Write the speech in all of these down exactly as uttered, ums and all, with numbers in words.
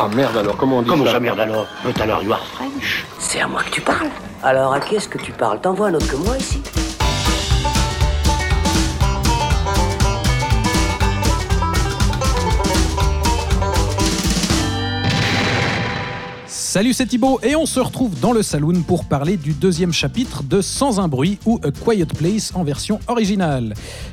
Ah merde alors, comment on dit comment ça? Comment ça merde alors? But alors, you are French. C'est à moi que tu parles. Alors à qui est-ce que tu parles? T'envoies un autre que moi ici. Salut, c'est Thibaut et on se retrouve dans le saloon pour parler du deuxième chapitre de Sans un bruit ou A Quiet Place en version originale.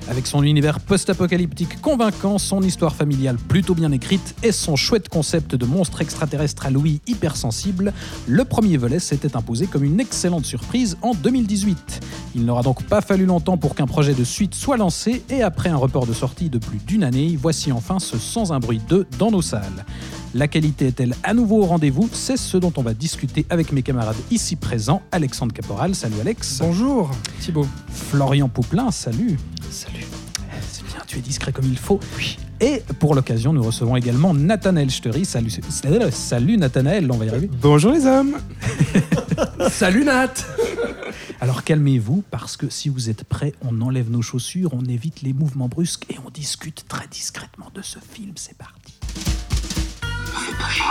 Avec son univers post-apocalyptique convaincant, son histoire familiale plutôt bien écrite et son chouette concept de monstre extraterrestre à l'ouïe hypersensible, le premier volet s'était imposé comme une excellente surprise en deux mille dix-huit. Il n'aura donc pas fallu longtemps pour qu'un projet de suite soit lancé et après un report de sortie de plus d'une année, voici enfin ce Sans un bruit deux dans nos salles. La qualité est-elle à nouveau au rendez-vous? C'est ce dont on va discuter avec mes camarades ici présents. Alexandre Caporal, salut Alex. Bonjour Thibaut. Florian Pouplin, salut. Salut. C'est bien, tu es discret comme il faut. Oui. Et pour l'occasion, nous recevons également Nathanaël Stery. Salut, salut Nathanaël, on va y arriver. Bonjour les hommes. Salut Nat. Alors calmez-vous, parce que si vous êtes prêts, on enlève nos chaussures, on évite les mouvements brusques et on discute très discrètement de ce film. C'est parti. Fais pas chier.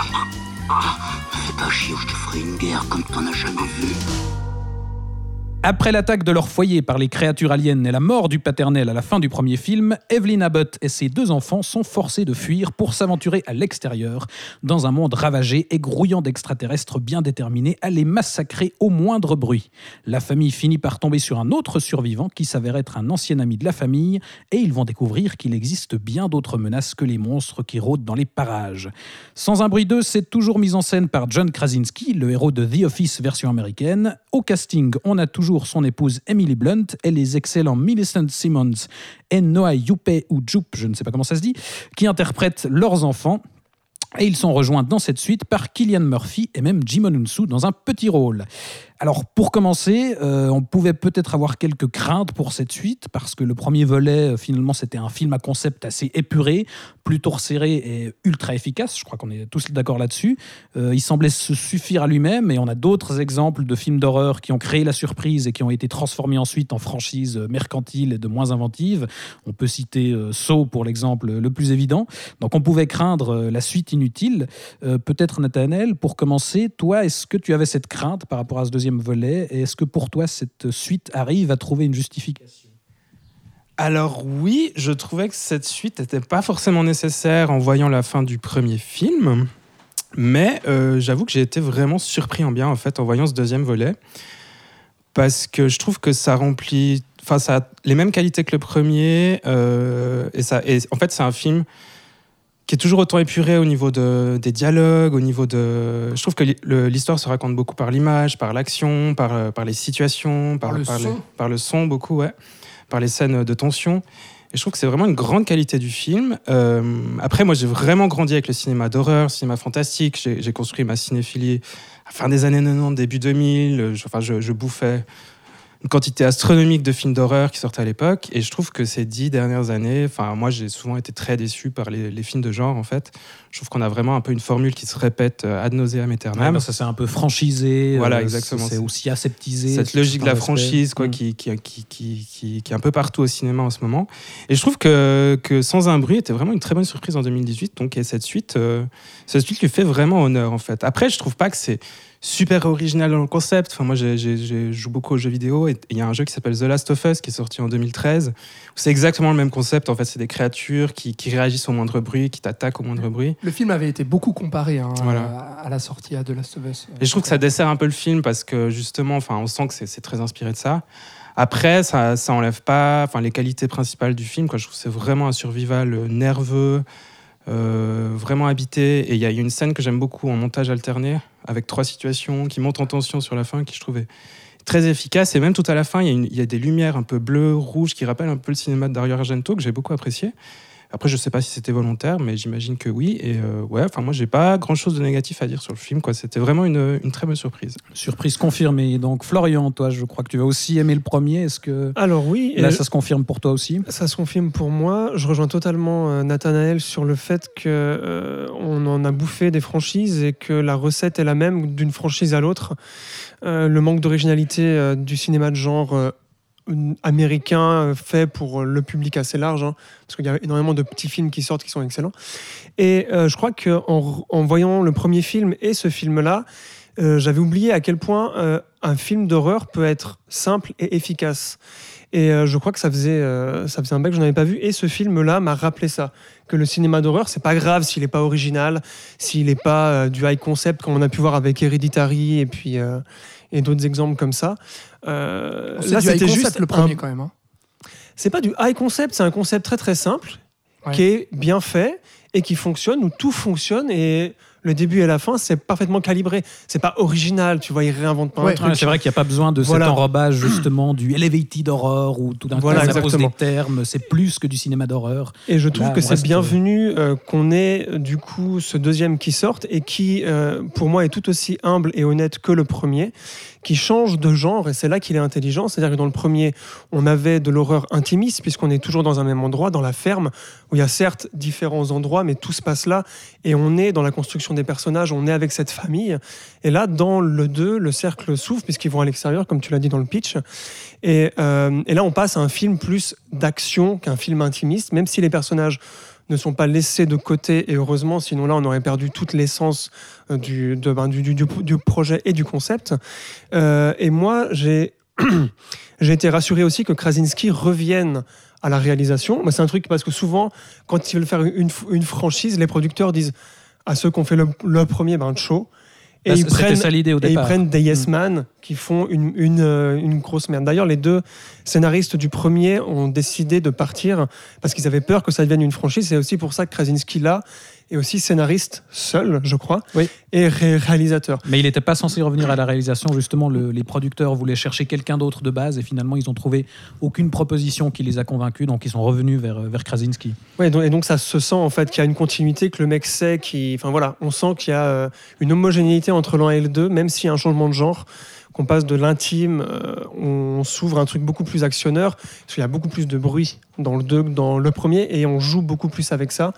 Ah, fais pas chier ou je te ferai une guerre comme t'en as jamais vu. Après l'attaque de leur foyer par les créatures aliens et la mort du paternel à la fin du premier film, Evelyn Abbott et ses deux enfants sont forcés de fuir pour s'aventurer à l'extérieur, dans un monde ravagé et grouillant d'extraterrestres bien déterminés à les massacrer au moindre bruit. La famille finit par tomber sur un autre survivant qui s'avère être un ancien ami de la famille, et ils vont découvrir qu'il existe bien d'autres menaces que les monstres qui rôdent dans les parages. Sans un bruit deux, c'est toujours mis en scène par John Krasinski, le héros de The Office version américaine. Au casting, on a toujours son épouse Emily Blunt et les excellents Millicent Simmonds et Noah Youpe ou Youpe, je ne sais pas comment ça se dit, qui interprètent leurs enfants. Et ils sont rejoints dans cette suite par Cillian Murphy et même Djimon Hounsou dans un petit rôle. Alors pour commencer, euh, on pouvait peut-être avoir quelques craintes pour cette suite, parce que le premier volet, finalement, c'était un film à concept assez épuré, plutôt resserré et ultra efficace, je crois qu'on est tous d'accord là-dessus. Euh, il semblait se suffire à lui-même, et on a d'autres exemples de films d'horreur qui ont créé la surprise et qui ont été transformés ensuite en franchises mercantiles et de moins inventives. On peut citer euh, Saw pour l'exemple le plus évident. Donc on pouvait craindre euh, la suite inutile. Utile. Euh, peut-être Nathanaël, pour commencer, toi, est-ce que tu avais cette crainte par rapport à ce deuxième volet, et est-ce que pour toi cette suite arrive à trouver une justification? Alors oui, je trouvais que cette suite n'était pas forcément nécessaire en voyant la fin du premier film, mais euh, j'avoue que j'ai été vraiment surpris en bien en fait en voyant ce deuxième volet, parce que je trouve que ça remplit, enfin ça a les mêmes qualités que le premier, euh, et ça, et en fait c'est un film qui est toujours autant épuré au niveau de, des dialogues, au niveau de... Je trouve que le, l'histoire se raconte beaucoup par l'image, par l'action, par, par les situations, par, par, le par, les, par le son, beaucoup, ouais, par les scènes de tension. Et je trouve que c'est vraiment une grande qualité du film. Euh, après, moi, j'ai vraiment grandi avec le cinéma d'horreur, le cinéma fantastique. J'ai, j'ai construit ma cinéphilie à la fin des années quatre-vingt-dix, début deux mille. Je, enfin, je, je bouffais une quantité astronomique de films d'horreur qui sortaient à l'époque, et je trouve que ces dix dernières années, enfin moi j'ai souvent été très déçu par les, les films de genre en fait. Je trouve qu'on a vraiment un peu une formule qui se répète ad nauseam aeternam. Ouais, ben ça c'est un peu franchisé. Voilà, exactement. C'est aussi aseptisé. Cette logique de la franchise quoi, mmh. qui, qui, qui, qui, qui, qui est un peu partout au cinéma en ce moment. Et je trouve que, que Sans un bruit était vraiment une très bonne surprise en deux mille dix-huit, donc et cette suite, euh, cette suite lui fait vraiment honneur en fait. Après je trouve pas que c'est super original dans le concept. Enfin, moi, j'ai, j'ai, je joue beaucoup aux jeux vidéo et il y a un jeu qui s'appelle The Last of Us qui est sorti en deux mille treize. C'est exactement le même concept. En fait, c'est des créatures qui, qui réagissent au moindre bruit, qui t'attaquent au moindre bruit. Le film avait été beaucoup comparé hein, voilà. à, à la sortie à The Last of Us. Et je trouve que ça dessert un peu le film parce que justement, enfin, on sent que c'est, c'est très inspiré de ça. Après, ça, ça enlève pas, enfin, les qualités principales du film. Quoi. Je trouve que c'est vraiment un survival nerveux. Euh, vraiment habité, et il y a une scène que j'aime beaucoup en montage alterné avec trois situations qui montent en tension sur la fin, qui je trouvais très efficace, et même tout à la fin il y, y a des lumières un peu bleues, rouges qui rappellent un peu le cinéma de Dario Argento que j'ai beaucoup apprécié. Après je sais pas si c'était volontaire mais j'imagine que oui, et euh, ouais, enfin moi j'ai pas grand chose de négatif à dire sur le film quoi. C'était vraiment une, une très bonne surprise. Surprise confirmée. Donc Florian, toi je crois que tu vas aussi aimer le premier, est-ce que... Alors oui. Là euh, ça se confirme pour toi aussi? Ça se confirme pour moi, je rejoins totalement euh, Nathanaël sur le fait que euh, on en a bouffé des franchises et que la recette est la même d'une franchise à l'autre. Euh, le manque d'originalité euh, du cinéma de genre euh, américain fait pour le public assez large, hein, parce qu'il y a énormément de petits films qui sortent qui sont excellents. Et euh, je crois qu'en en voyant le premier film et ce film-là, euh, j'avais oublié à quel point euh, un film d'horreur peut être simple et efficace. Et euh, je crois que ça faisait, euh, ça faisait un bail que je n'avais pas vu. Et ce film-là m'a rappelé ça, que le cinéma d'horreur, c'est pas grave s'il n'est pas original, s'il n'est pas euh, du high concept, comme on a pu voir avec Hereditary et puis... Euh, et d'autres exemples comme ça. Euh, là, c'était concept, juste le premier un... quand même. Hein. C'est pas du high concept, c'est un concept très très simple, ouais, qui est bien fait et qui fonctionne, où tout fonctionne et le début et la fin, c'est parfaitement calibré. C'est pas original, tu vois, ils réinventent pas, ouais, un truc. Ouais, c'est vrai qu'il n'y a pas besoin de voilà. cet enrobage justement du elevated horror où tout d'un voilà, coup ça pose des termes, c'est plus que du cinéma d'horreur. Et je trouve là, que c'est reste... bienvenu euh, qu'on ait du coup ce deuxième qui sorte et qui, euh, pour moi, est tout aussi humble et honnête que le premier, qui change de genre, et c'est là qu'il est intelligent. C'est-à-dire que dans le premier, on avait de l'horreur intimiste, puisqu'on est toujours dans un même endroit, dans la ferme, où il y a certes différents endroits, mais tout se passe là, et on est dans la construction des personnages, on est avec cette famille. Et là, dans le deux, le cercle s'ouvre puisqu'ils vont à l'extérieur, comme tu l'as dit dans le pitch. Et, euh, et là, on passe à un film plus d'action qu'un film intimiste, même si les personnages ne sont pas laissés de côté, et heureusement, sinon là, on aurait perdu toute l'essence du, de, ben, du, du, du projet et du concept. Euh, et moi, j'ai, j'ai été rassuré aussi que Krasinski revienne à la réalisation. Moi, c'est un truc parce que souvent, quand ils veulent faire une, une franchise, les producteurs disent à ceux qui ont fait le, le premier bain de show. Et, bah, ils, prennent, ça l'idée au et ils prennent des yes man mmh. qui font une, une, une grosse merde. D'ailleurs, les deux scénaristes du premier ont décidé de partir parce qu'ils avaient peur que ça devienne une franchise. C'est aussi pour ça que Krasinski, là, est aussi scénariste seul, je crois, oui. et ré- réalisateur. Mais il n'était pas censé revenir à la réalisation. Justement, le, les producteurs voulaient chercher quelqu'un d'autre de base et finalement, ils n'ont trouvé aucune proposition qui les a convaincus. Donc, ils sont revenus vers, vers Krasinski. Oui, et donc ça se sent en fait qu'il y a une continuité, que le mec sait. Qu'il... Enfin, voilà, on sent qu'il y a une homogénéité entre l'un et le deux, même s'il y a un changement de genre, qu'on passe de l'intime, euh, on s'ouvre à un truc beaucoup plus actionneur, parce qu'il y a beaucoup plus de bruit dans le deux que dans le premier, et on joue beaucoup plus avec ça.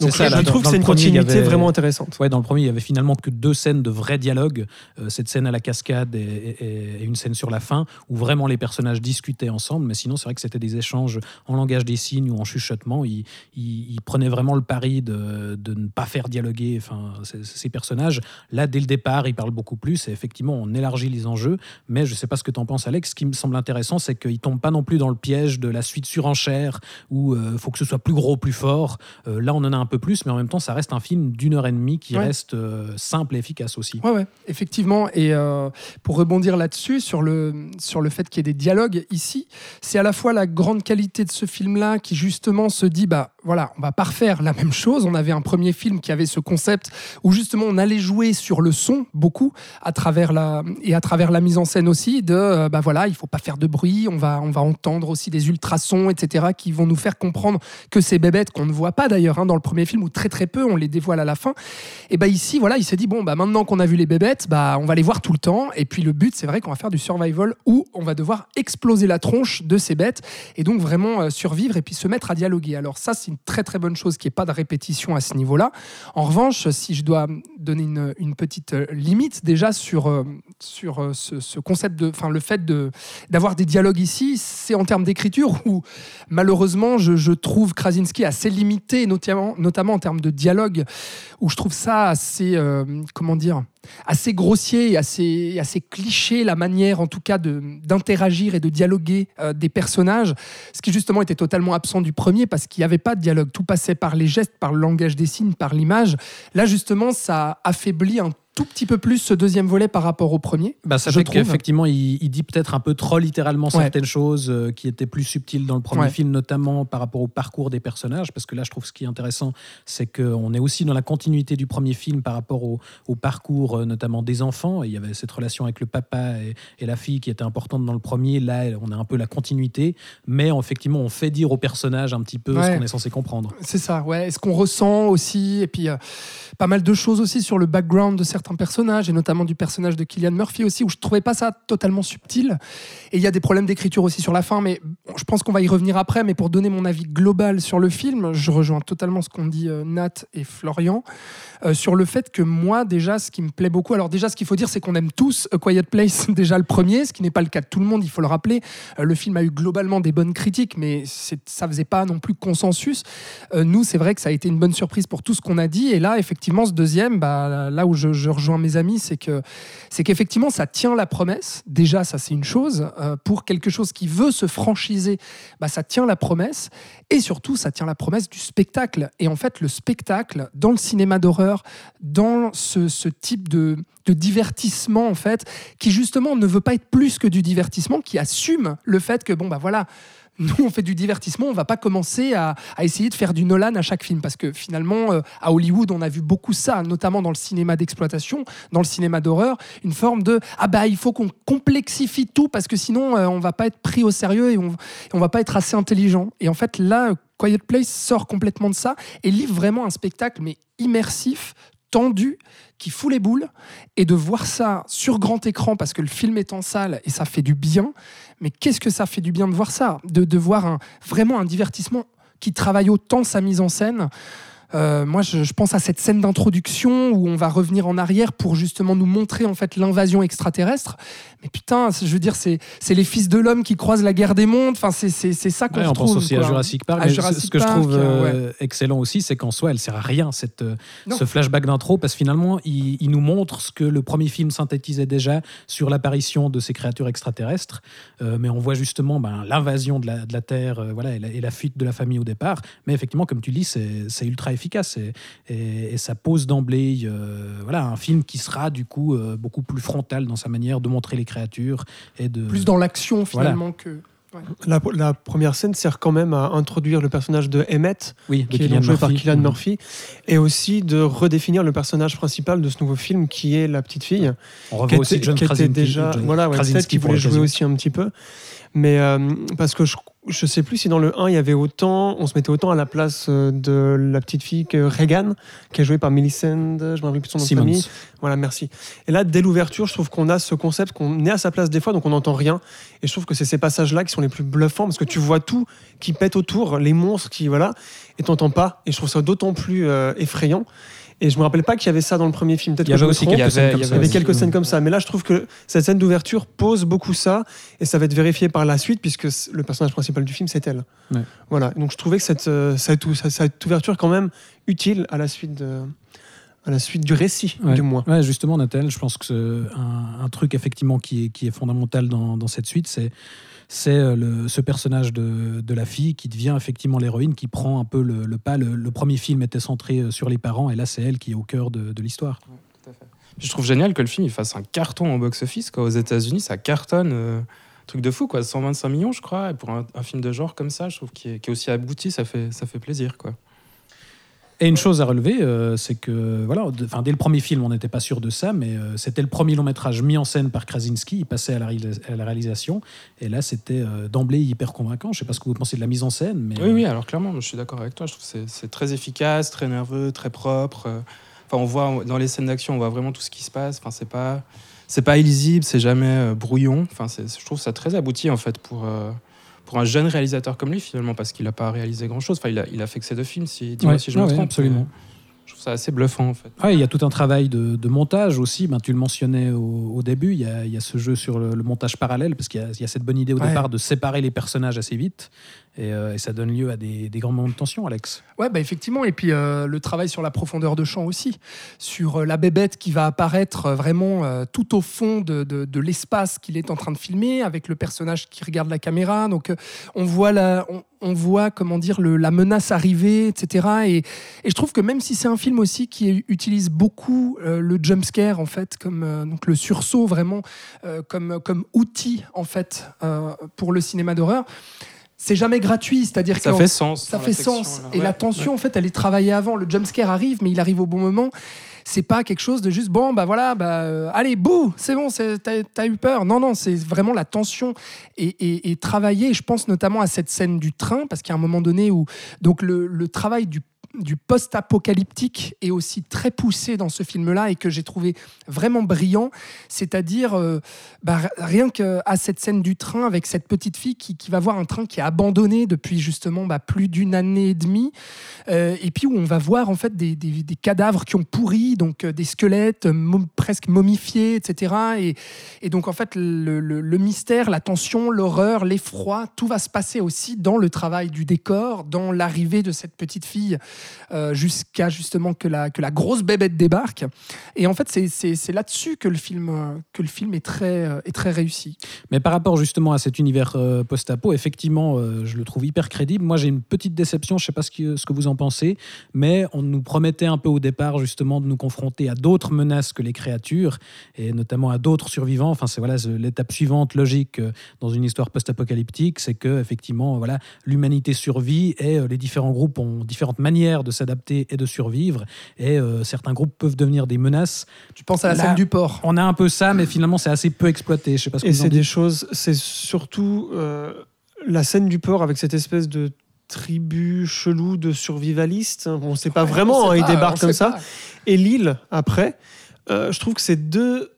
Donc ça, là, je trouve que c'est une continuité premier, avait, vraiment intéressante. Ouais, dans le premier, il n'y avait finalement que deux scènes de vrai dialogue, euh, cette scène à la cascade et, et, et une scène sur la fin, où vraiment les personnages discutaient ensemble, mais sinon c'est vrai que c'était des échanges en langage des signes ou en chuchotement. Ils, ils, ils prenaient vraiment le pari de, de ne pas faire dialoguer enfin, ces, ces personnages. Là, dès le départ, ils parlent beaucoup plus, et effectivement, on élargit les enjeux, mais je ne sais pas ce que tu en penses, Alex. Ce qui me semble intéressant, c'est qu'ils ne tombent pas non plus dans le piège de la suite surenchère, où il euh, faut que ce soit plus gros, plus fort. Euh, là, on en a un peu plus, mais en même temps, ça reste un film d'une heure et demie qui ouais. reste euh, simple et efficace aussi. Ouais, ouais, effectivement. Et euh, pour rebondir là-dessus, sur le, sur le fait qu'il y ait des dialogues ici, c'est à la fois la grande qualité de ce film-là qui justement se dit, bah voilà, on va pas refaire la même chose. On avait un premier film qui avait ce concept où justement on allait jouer sur le son beaucoup à travers la, et à travers la mise en scène aussi de, euh, bah voilà, il faut pas faire de bruit, on va, on va entendre aussi des ultrasons, et cetera qui vont nous faire comprendre que ces bébêtes qu'on ne voit pas d'ailleurs hein, dans le premier film, ou très très peu, on les dévoile à la fin. Et bah ici, voilà, il s'est dit, bon, bah maintenant qu'on a vu les bébêtes, bah on va les voir tout le temps. Et puis le but, c'est vrai qu'on va faire du survival où on va devoir exploser la tronche de ces bêtes et donc vraiment euh, survivre et puis se mettre à dialoguer. Alors ça, c'est une très très bonne chose qu'il n'y ait pas de répétition à ce niveau-là. En revanche, si je dois donner une, une petite limite déjà sur, euh, sur euh, ce, ce concept de, enfin le fait de, d'avoir des dialogues ici, c'est en termes d'écriture où malheureusement, je, je trouve Krasinski assez limité, notamment notamment en termes de dialogue, où je trouve ça assez, euh, comment dire, assez grossier, assez, assez cliché, la manière en tout cas de, d'interagir et de dialoguer euh, des personnages, ce qui justement était totalement absent du premier, parce qu'il n'y avait pas de dialogue, tout passait par les gestes, par le langage des signes, par l'image. Là justement, ça affaiblit un tout petit peu plus ce deuxième volet par rapport au premier. Bah, ça fait qu'effectivement, il, il dit peut-être un peu trop littéralement certaines ouais. choses euh, qui étaient plus subtiles dans le premier ouais. film, notamment par rapport au parcours des personnages, parce que là, je trouve ce qui est intéressant, c'est qu'on est aussi dans la continuité du premier film par rapport au, au parcours euh, notamment des enfants. Et il y avait cette relation avec le papa et, et la fille qui était importante dans le premier. Là, on a un peu la continuité, mais effectivement, on fait dire aux personnages un petit peu ouais. ce qu'on est censé comprendre. C'est ça, ouais. Et ce qu'on ressent aussi, et puis euh, pas mal de choses aussi sur le background de certains certains personnages, et notamment du personnage de Cillian Murphy aussi, où je trouvais pas ça totalement subtil. Et il y a des problèmes d'écriture aussi sur la fin, mais bon, je pense qu'on va y revenir après. Mais pour donner mon avis global sur le film, je rejoins totalement ce qu'ont dit euh, Nat et Florian euh, sur le fait que moi, déjà, ce qui me plaît beaucoup... Alors déjà, ce qu'il faut dire, c'est qu'on aime tous A Quiet Place, déjà le premier, ce qui n'est pas le cas de tout le monde, il faut le rappeler. Euh, le film a eu globalement des bonnes critiques, mais c'est, ça faisait pas non plus consensus. Euh, nous, c'est vrai que ça a été une bonne surprise pour tout ce qu'on a dit. Et là, effectivement, ce deuxième, bah, là où je, je rejoins mes amis, c'est, que, c'est qu'effectivement, ça tient la promesse. Déjà, ça, c'est une chose. Euh, pour quelque chose qui veut se franchiser, bah, ça tient la promesse. Et surtout, ça tient la promesse du spectacle. Et en fait, le spectacle, dans le cinéma d'horreur, dans ce, ce type de... de divertissement en fait, qui justement ne veut pas être plus que du divertissement, qui assume le fait que bon bah voilà, nous on fait du divertissement, on va pas commencer à, à essayer de faire du Nolan à chaque film, parce que finalement euh, à Hollywood on a vu beaucoup ça, notamment dans le cinéma d'exploitation, dans le cinéma d'horreur, une forme de ah bah il faut qu'on complexifie tout parce que sinon euh, on va pas être pris au sérieux et on, on va pas être assez intelligent. Et en fait là Quiet Place sort complètement de ça et livre vraiment un spectacle mais immersif, tendu, qui fout les boules, et de voir ça sur grand écran, parce que le film est en salle et ça fait du bien. Mais qu'est-ce que ça fait du bien de voir ça, de, de voir un, vraiment un divertissement qui travaille autant sa mise en scène. Euh, moi, je, je pense à cette scène d'introduction où on va revenir en arrière pour justement nous montrer en fait l'invasion extraterrestre. Mais putain, je veux dire, c'est c'est les fils de l'homme qui croisent la guerre des mondes. Enfin, c'est c'est c'est ça qu'on ouais, retrouve. On pense aussi quoi. à Jurassic Park. À Jurassic ce Park, que je trouve euh, ouais. excellent aussi, c'est qu'en soi, elle sert à rien cette non. ce flashback d'intro, parce que finalement, il, il nous montre ce que le premier film synthétisait déjà sur l'apparition de ces créatures extraterrestres. Euh, mais on voit justement ben, l'invasion de la de la Terre, euh, voilà, et la, et la fuite de la famille au départ. Mais effectivement, comme tu dis, c'est c'est ultra efficace et, et, et ça pose d'emblée euh, voilà, un film qui sera du coup euh, beaucoup plus frontal dans sa manière de montrer les créatures et de... Plus dans l'action finalement voilà. que... Ouais. La, la première scène sert quand même à introduire le personnage de Emmett, oui, qui est joué par Cillian Murphy, et aussi de redéfinir le personnage principal de ce nouveau film, qui est la petite fille. On revoit aussi était, John Krasinski. Déjà, John voilà, ouais, Krasinski qui voulait jouer aussi un petit peu. Mais euh, parce que je, je sais plus si dans le un, il y avait autant, on se mettait autant à la place de la petite fille que Regan, qui est jouée par Millicent, je me rappelle plus son nom de famille. Voilà, merci. Et là, dès l'ouverture, je trouve qu'on a ce concept qu'on est à sa place des fois, donc on n'entend rien. Et je trouve que c'est ces passages-là qui sont les plus bluffants, parce que tu vois tout qui pète autour, les monstres qui, voilà, et t'entends pas. Et je trouve ça d'autant plus euh, effrayant. Et je me rappelle pas qu'il y avait ça dans le premier film. Peut-être que je me trompe. Il y avait, il y avait quelques scènes comme ça. Mais là, je trouve que cette scène d'ouverture pose beaucoup ça. Et ça va être vérifié par la suite, puisque le personnage principal du film, c'est elle. Ouais. Voilà. Donc je trouvais que cette, cette, cette ouverture, quand même, utile à la suite de... à la suite du récit, ouais. du moins. Ouais, justement, Nathalie, je pense que c'est un, un truc effectivement qui est, qui est fondamental dans, dans cette suite, c'est, c'est le, ce personnage de, de la fille qui devient effectivement l'héroïne, qui prend un peu le, le pas. Le, le premier film était centré sur les parents, et là, c'est elle qui est au cœur de, de l'histoire. Ouais, tout à fait. Je trouve génial que le film il fasse un carton en box-office. Quoi. Aux États-Unis, ça cartonne... Euh... Truc de fou, quoi. cent vingt-cinq millions, je crois. Et pour un, un film de genre comme ça, je trouve qu'il est, qu'il est aussi abouti, ça fait, ça fait plaisir, quoi. Et une chose à relever, euh, c'est que voilà, d- dès le premier film, on n'était pas sûr de ça, mais euh, c'était le premier long métrage mis en scène par Krasinski. Il passait à la, ré- à la réalisation, et là, c'était euh, d'emblée hyper convaincant. Je sais pas ce que vous pensez de la mise en scène, mais oui, oui. Alors clairement, je suis d'accord avec toi. Je trouve que c'est, c'est très efficace, très nerveux, très propre. Enfin, on voit dans les scènes d'action, on voit vraiment tout ce qui se passe. Enfin, c'est pas, c'est pas illisible, c'est jamais euh, brouillon. Enfin, c'est, je trouve ça très abouti en fait pour. Euh... pour un jeune réalisateur comme lui, finalement, parce qu'il n'a pas réalisé grand-chose. Enfin, il a, il a fait que ces deux films, si, dis-moi ouais, si je ouais, me trompe. Ouais, absolument. Je trouve ça assez bluffant, en fait. Ouais, il y a tout un travail de, de montage aussi. Ben, tu le mentionnais au, au début, il y, a, il y a ce jeu sur le, le montage parallèle, parce qu'il y a, il y a cette bonne idée au ouais. départ de séparer les personnages assez vite. Et, euh, et ça donne lieu à des, des grands moments de tension, Alex. Ouais, bah effectivement. Et puis euh, le travail sur la profondeur de champ aussi, sur euh, la bébête qui va apparaître euh, vraiment euh, tout au fond de, de, de l'espace qu'il est en train de filmer, avec le personnage qui regarde la caméra. Donc euh, on voit la, on, on voit comment dire le, la menace arriver, et cetera. Et, et je trouve que même si c'est un film aussi qui utilise beaucoup euh, le jump scare en fait, comme euh, donc le sursaut vraiment euh, comme comme outil en fait euh, pour le cinéma d'horreur. C'est jamais gratuit, c'est-à-dire que ça fait sens. Ça fait sens. Et ouais, la tension, ouais. en fait, elle est travaillée avant. Le jumpscare arrive, mais il arrive au bon moment. C'est pas quelque chose de juste bon, bah voilà, bah euh, allez, bouh, c'est bon, c'est, t'as, t'as eu peur. Non, non, c'est vraiment la tension et, et, et travailler. Je pense notamment à cette scène du train, parce qu'il y a un moment donné où donc le, le travail du du post-apocalyptique est aussi très poussé dans ce film-là et que j'ai trouvé vraiment brillant. C'est-à-dire, euh, bah, rien qu'à cette scène du train avec cette petite fille qui, qui va voir un train qui est abandonné depuis justement bah, plus d'une année et demie, euh, et puis où on va voir en fait des, des, des cadavres qui ont pourri, donc euh, des squelettes mom- presque momifiés, et cetera. Et, et donc en fait, le, le, le mystère, la tension, l'horreur, l'effroi, tout va se passer aussi dans le travail du décor, dans l'arrivée de cette petite fille euh, jusqu'à justement que la, que la grosse bébête débarque. Et en fait, c'est, c'est, c'est là-dessus que le film, que le film est, très, est très réussi. Mais par rapport justement à cet univers euh, post-apo, effectivement, euh, je le trouve hyper crédible. Moi, j'ai une petite déception, je ne sais pas ce que, ce que vous en pensez, mais on nous promettait un peu au départ justement de nous confronter à d'autres menaces que les créatures, et notamment à d'autres survivants. Enfin, c'est voilà, l'étape suivante logique euh, dans une histoire post-apocalyptique, c'est que effectivement, voilà, l'humanité survit et euh, les différents groupes ont différentes manières de s'adapter et de survivre. Et euh, certains groupes peuvent devenir des menaces. Tu penses à la Là, scène du port. On a un peu ça, mais finalement, c'est assez peu exploité. Je sais pas ce que et vous c'est en dites. Des choses. C'est surtout euh, la scène du port avec cette espèce de tribu chelou de survivalistes. On ne sait pas ouais, vraiment. Hein, pas, ils débarquent comme ça. Pas. Et l'île après. Euh, je trouve que c'est deux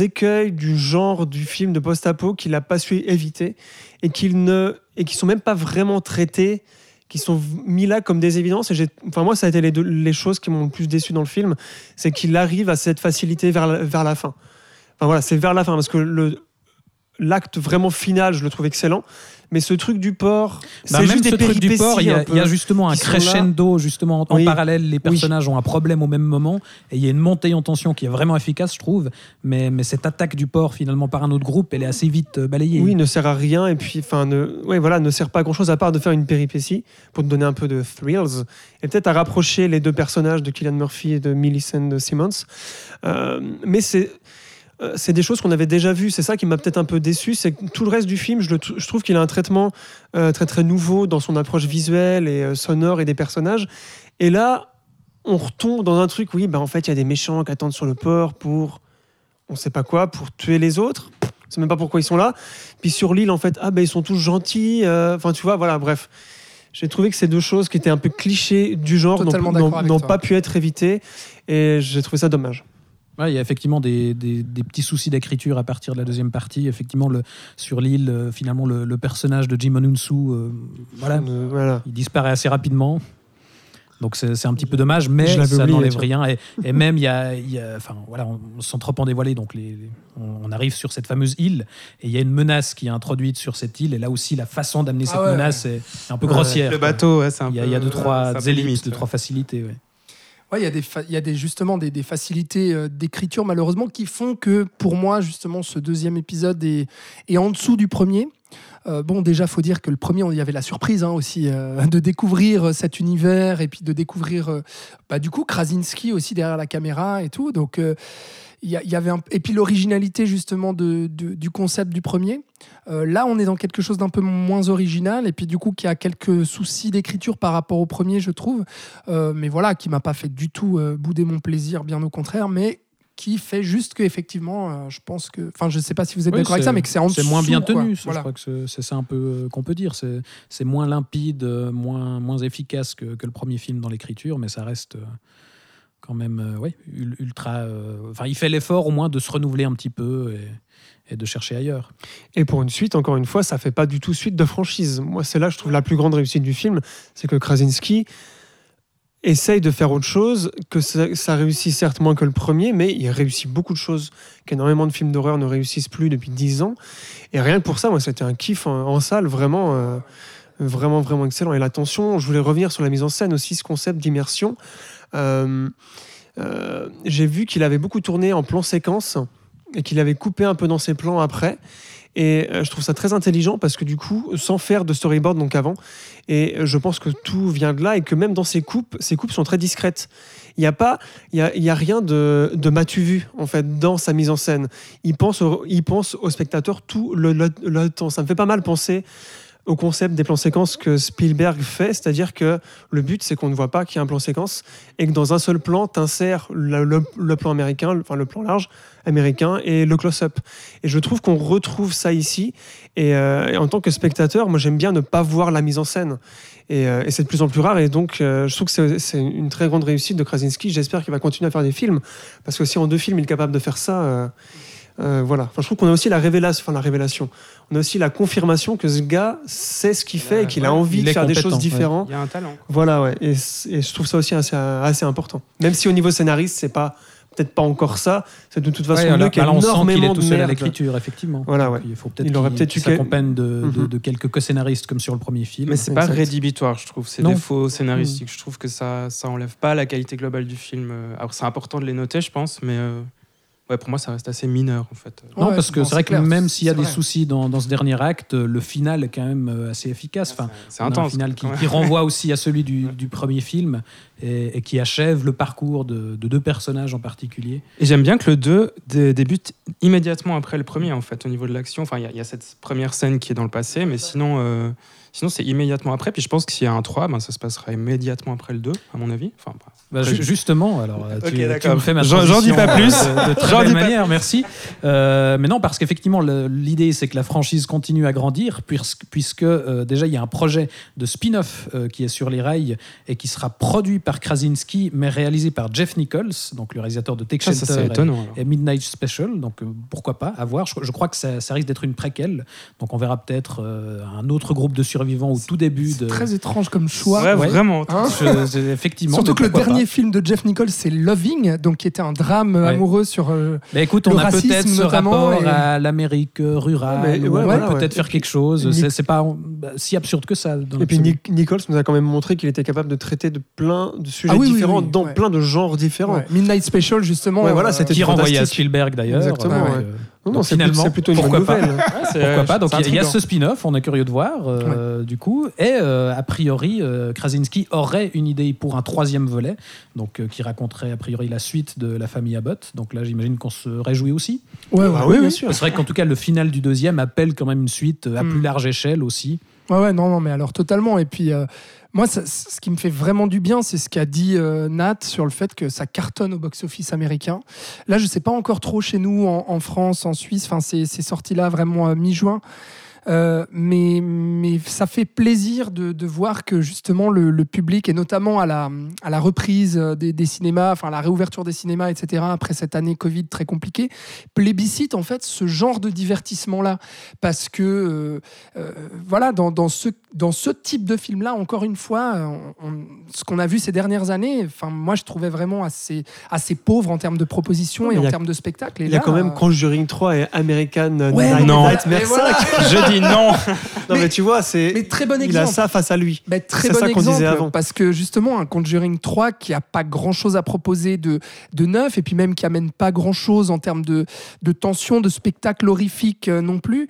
écueils du genre du film de post-apo qu'il n'a pas su éviter et qu'ils ne et qui sont même pas vraiment traités, qui sont mis là comme des évidences. Et j'ai, enfin moi, ça a été les, deux, les choses qui m'ont le plus déçu dans le film, c'est qu'il arrive à cette facilité vers la, vers la fin. Enfin voilà, c'est vers la fin parce que le l'acte vraiment final, je le trouve excellent. Mais ce truc du port, bah c'est même juste ce des truc du port, il y, y a justement un crescendo justement en, oui. en parallèle. Les personnages oui. ont un problème au même moment et il y a une montée en tension qui est vraiment efficace, je trouve. Mais, mais cette attaque du port finalement par un autre groupe, elle est assez vite balayée. Oui, ne sert à rien et puis enfin, ne, ouais, voilà, ne sert pas à grand chose à part de faire une péripétie pour te donner un peu de thrills et peut-être à rapprocher les deux personnages de Cillian Murphy et de Millicent Simmonds. Euh, mais c'est c'est des choses qu'on avait déjà vues, c'est ça qui m'a peut-être un peu déçu, c'est que tout le reste du film, je, le, je trouve qu'il a un traitement euh, très très nouveau dans son approche visuelle et euh, sonore et des personnages, et là on retombe dans un truc, oui bah en fait il y a des méchants qui attendent sur le port pour on sait pas quoi, pour tuer les autres, on sait même pas pourquoi ils sont là, puis sur l'île en fait, ah bah ils sont tous gentils, enfin euh, tu vois, voilà, bref. J'ai trouvé que ces deux choses qui étaient un peu clichés du genre n'ont, n'ont, n'ont pas pu être évitées, et j'ai trouvé ça dommage. Ouais, il y a effectivement des, des, des petits soucis d'écriture à partir de la deuxième partie. Effectivement, le, sur l'île, euh, finalement, le, le personnage de Djimon Hounsou, euh, voilà, euh, voilà. il disparaît assez rapidement. Donc c'est, c'est un petit peu dommage, mais ça n'enlève rien. Et, et même, il y a, il y a, enfin, voilà, on s'en trop en dévoiler. Donc les, les, on, on arrive sur cette fameuse île et il y a une menace qui est introduite sur cette île. Et là aussi, la façon d'amener ah cette ouais, menace ouais. est un peu ouais, grossière. Le bateau, ouais, c'est un il y a, peu... Il y a deux, trois ouais, ellipses, deux, ouais. trois facilités, ouais. Ouais, il y a des, fa- il y a des justement des, des facilités d'écriture malheureusement qui font que pour moi justement ce deuxième épisode est, est en dessous du premier. Euh, bon, déjà, faut dire que le premier, il y avait la surprise hein, aussi euh, de découvrir cet univers et puis de découvrir, euh, bah, du coup, Krasinski aussi derrière la caméra et tout. Donc, euh, y a, y avait un... et puis l'originalité justement de, de, du concept du premier. Euh, là, on est dans quelque chose d'un peu moins original et puis du coup, qui a quelques soucis d'écriture par rapport au premier, je trouve. Euh, mais voilà, qui m'a pas fait du tout euh, bouder mon plaisir, bien au contraire. Mais qui fait juste que effectivement, euh, je pense que, enfin, je sais pas si vous êtes oui, d'accord avec ça, mais que c'est en dessous, c'est moins bien tenu. Ça, voilà. Je crois que c'est, c'est ça un peu euh, qu'on peut dire. C'est, c'est moins limpide, euh, moins moins efficace que, que le premier film dans l'écriture, mais ça reste euh, quand même, euh, ouais, ultra. Enfin, euh, il fait l'effort au moins de se renouveler un petit peu et, et de chercher ailleurs. Et pour une suite, encore une fois, ça fait pas du tout suite de franchise. Moi, c'est là, je trouve la plus grande réussite du film, c'est que Krasinski essaye de faire autre chose, que ça, ça réussit certes moins que le premier, mais il réussit beaucoup de choses qu'énormément de films d'horreur ne réussissent plus depuis dix ans. Et rien que pour ça, moi, c'était un kiff en, en salle, vraiment, euh, vraiment, vraiment excellent. Et la tension, je voulais revenir sur la mise en scène aussi, ce concept d'immersion. Euh, euh, j'ai vu qu'il avait beaucoup tourné en plan séquence et qu'il avait coupé un peu dans ses plans après. Et je trouve ça très intelligent parce que du coup, sans faire de storyboard donc avant, et je pense que tout vient de là et que même dans ces coupes, ces coupes sont très discrètes. Il n'y a pas, il y a, il y a rien de, de m'as-tu vu en fait dans sa mise en scène. Il pense, au, il pense au spectateur tout le, le, le temps. Ça me fait pas mal penser au concept des plans séquences que Spielberg fait, c'est-à-dire que le but, c'est qu'on ne voit pas qu'il y a un plan séquence et que dans un seul plan, t'insères le, le, le plan américain, le, enfin le plan large américain et le close-up. Et je trouve qu'on retrouve ça ici. Et, euh, et en tant que spectateur, moi, j'aime bien ne pas voir la mise en scène. et, euh, et c'est de plus en plus rare, et donc euh, je trouve que c'est, c'est une très grande réussite de Krasinski. J'espère qu'il va continuer à faire des films, parce que si en deux films il est capable de faire ça, euh, euh, voilà. Enfin, je trouve qu'on a aussi la révélation, enfin la révélation, on a aussi la confirmation que ce gars sait ce qu'il fait et qu'il ouais, a envie de faire des choses différentes. Ouais. Il a un talent. Voilà, ouais. Et, et je trouve ça aussi assez, assez important, même si au niveau scénariste c'est pas peut-être pas encore ça, c'est de toute façon ouais, là, qu'il là, on sent qu'il est tout seul à l'écriture, effectivement. Voilà, ouais. Il faut peut-être il qu'il, peut-être qu'il s'accompagne de, mm-hmm. de, de quelques co-scénaristes comme sur le premier film. Mais c'est pas exact. rédhibitoire, je trouve, ces non. défauts scénaristiques. Mm. Je trouve que ça, ça enlève pas la qualité globale du film. Alors c'est important de les noter, je pense, mais euh, ouais, pour moi ça reste assez mineur en fait. Non, ouais, parce que non, c'est, c'est vrai clair, que même s'il y a des vrai. soucis dans, dans ce dernier acte, le final est quand même assez efficace. Ouais, enfin, c'est, c'est intense. Un final qui, qui renvoie aussi à celui du, du premier film. Et, et qui achève le parcours de, de deux personnages en particulier. Et j'aime bien que le deux dé, débute immédiatement après le premier, en fait, au niveau de l'action. Enfin, il y, y a cette première scène qui est dans le passé, mais sinon, euh, sinon c'est immédiatement après. Puis je pense que s'il y a un trois, ben, ça se passera immédiatement après le deux, à mon avis. Enfin, bah, après, justement, alors, tu, okay, tu me fais ma transition. J'en dis pas plus. De, de très J'en belle manière, pas. Merci. Euh, mais non, parce qu'effectivement, le, l'idée, c'est que la franchise continue à grandir, puisque, puisque euh, déjà, il y a un projet de spin-off euh, qui est sur les rails et qui sera produit par par Krasinski, mais réalisé par Jeff Nichols, donc le réalisateur de Take ah, Shelter et, et Midnight Special, donc euh, pourquoi pas, à voir. Je, je crois que ça, ça risque d'être une préquelle, donc on verra peut-être euh, un autre groupe de survivants au c'est, tout début. C'est de... très étrange comme choix. Ouais, ouais. Vraiment. Hein je, je, effectivement. Surtout que le dernier pas. film de Jeff Nichols, c'est Loving, donc qui était un drame ouais. amoureux sur euh, bah, écoute, le racisme. On a peut-être ce rapport et... à l'Amérique rurale, ouais, ouais, ouais, voilà, peut-être ouais. faire puis, quelque chose. Nic... C'est, c'est pas bah, si absurde que ça. Et puis Nic- Nichols nous a quand même montré qu'il était capable de traiter de plein de sujets ah oui, différents oui, oui, dans ouais. plein de genres différents. Ouais. Midnight Special justement, ouais, voilà, c'était qui renvoyait à Spielberg d'ailleurs. Exactement. Ouais. Euh, non, non, c'est finalement, c'est plutôt une pourquoi nouvelle. Pas. Ouais, c'est, pourquoi pas. Donc il y, y a ce spin-off, on est curieux de voir euh, ouais. du coup. Et euh, a priori, euh, Krasinski aurait une idée pour un troisième volet, donc euh, qui raconterait a priori la suite de la famille Abbott. Donc là, j'imagine qu'on se réjouit aussi. Ouais, ouais, ouais, oui, oui, bien sûr. C'est vrai qu'en tout cas, le final du deuxième appelle quand même une suite à plus large échelle aussi. Ouais, ouais, non, non, mais alors totalement. Et puis. Moi, ça, ce qui me fait vraiment du bien, c'est ce qu'a dit euh, Nat sur le fait que ça cartonne au box-office américain. Là, je ne sais pas encore trop chez nous, en, en France, en Suisse. Enfin, c'est, c'est sorti là vraiment euh, mi-juin. Euh, mais, mais ça fait plaisir de, de voir que justement le, le public, et notamment à la, à la reprise des, des cinémas, enfin à la réouverture des cinémas, et cetera, après cette année Covid très compliquée, plébiscite en fait ce genre de divertissement-là. Parce que, euh, euh, voilà, dans, dans, ce, dans ce type de film-là, encore une fois, on, on, ce qu'on a vu ces dernières années, enfin, moi je trouvais vraiment assez, assez pauvre en termes de propositions non, et en a, termes de spectacles. Il y a quand même euh... Conjuring trois et American ouais, Night, non. Night Nightmare voilà. Jeudi. Non, non mais, mais tu vois, c'est mais très bon exemple. Il a ça face à lui. Mais très c'est bon ça exemple, qu'on disait avant. Parce que justement, un Conjuring trois qui n'a pas grand-chose à proposer de, de neuf, et puis même qui n'amène pas grand-chose en termes de, de tension, de spectacle horrifique non plus.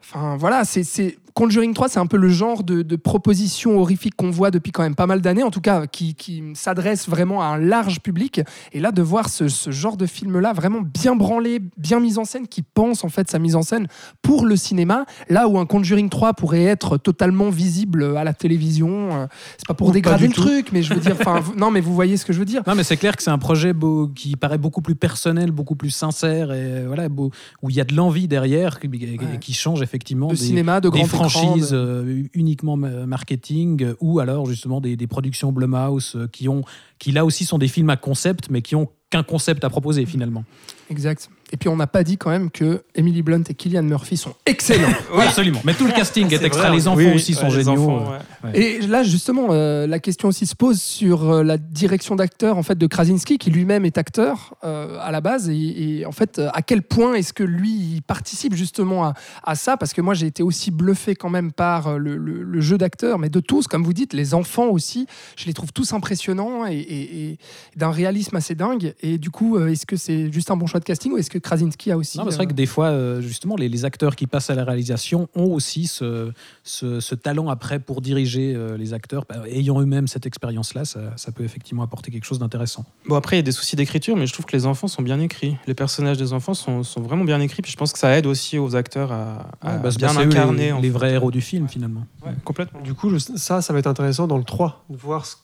Enfin voilà, c'est, c'est... Conjuring trois, c'est un peu le genre de, de proposition horrifique qu'on voit depuis quand même pas mal d'années, en tout cas qui, qui s'adresse vraiment à un large public. Et là, de voir ce, ce genre de film-là vraiment bien branlé, bien mis en scène, qui pense en fait sa mise en scène pour le cinéma, là où un Conjuring trois pourrait être totalement visible à la télévision. C'est pas pour Ou dégrader pas le tout. truc, mais je veux dire, non, mais vous voyez ce que je veux dire. Non, mais c'est clair que c'est un projet beau, qui paraît beaucoup plus personnel, beaucoup plus sincère, et voilà, beau, où il y a de l'envie derrière, qui, ouais. qui change effectivement. Effectivement, de des, cinéma, de grandes franchises euh, uniquement marketing euh, ou alors justement des, des productions Blumhouse euh, qui ont, qui là aussi sont des films à concept mais qui ont qu'un concept à proposer finalement. Exact. Et puis on n'a pas dit quand même que Emily Blunt et Cillian Murphy sont excellents. Oui, absolument. Mais tout le casting c'est est extra. Vrai. Les enfants oui, oui. aussi ouais, sont géniaux. Enfants, ouais. Ouais. Et là justement, euh, la question aussi se pose sur euh, la direction d'acteur en fait de Krasinski, qui lui-même est acteur euh, à la base, et, et en fait euh, à quel point est-ce que lui il participe justement à, à ça, parce que moi j'ai été aussi bluffé quand même par euh, le, le, le jeu d'acteur, mais de tous, comme vous dites, les enfants aussi, je les trouve tous impressionnants et, et, et d'un réalisme assez dingue. Et du coup, euh, est-ce que c'est juste un bon choix de casting ou est-ce que Krasinski a aussi... Non, mais c'est vrai que des fois, justement, les, les acteurs qui passent à la réalisation ont aussi ce, ce, ce talent après pour diriger les acteurs. Bah, ayant eux-mêmes cette expérience-là, ça, ça peut effectivement apporter quelque chose d'intéressant. Bon, après, il y a des soucis d'écriture, mais je trouve que les enfants sont bien écrits. Les personnages des enfants sont, sont vraiment bien écrits, puis je pense que ça aide aussi aux acteurs à, à ouais, bah, bien incarner... Les, en fait. les vrais héros du film, ouais. finalement. Ouais, complètement. Du coup, je, ça, ça va être intéressant dans le trois, de voir ce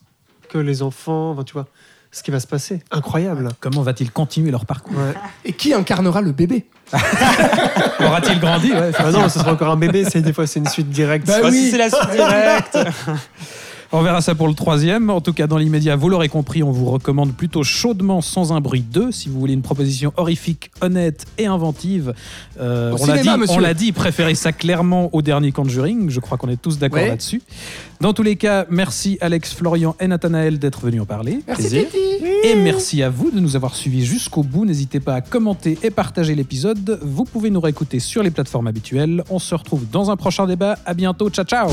que les enfants... Ben, tu vois... ce qui va se passer. Incroyable. Comment va-t-il continuer leur parcours ouais. Et qui incarnera le bébé? Aura-t-il grandi? ouais, ah Non, ce sera encore un bébé. C'est, des fois, c'est une suite directe. Bah oui. Si c'est la suite directe. On verra ça pour le troisième. En tout cas, dans l'immédiat, vous l'aurez compris, on vous recommande plutôt chaudement Sans un bruit deux, si vous voulez une proposition horrifique, honnête et inventive. Euh, on, cinéma, l'a dit, on l'a dit, préférez ça clairement au dernier Conjuring. Je crois qu'on est tous d'accord oui. là-dessus. Dans tous les cas, merci Alex, Florian et Nathanaël d'être venus en parler. Merci Titi. Et merci à vous de nous avoir suivis jusqu'au bout. N'hésitez pas à commenter et partager l'épisode. Vous pouvez nous réécouter sur les plateformes habituelles. On se retrouve dans un prochain débat. À bientôt. Ciao, ciao.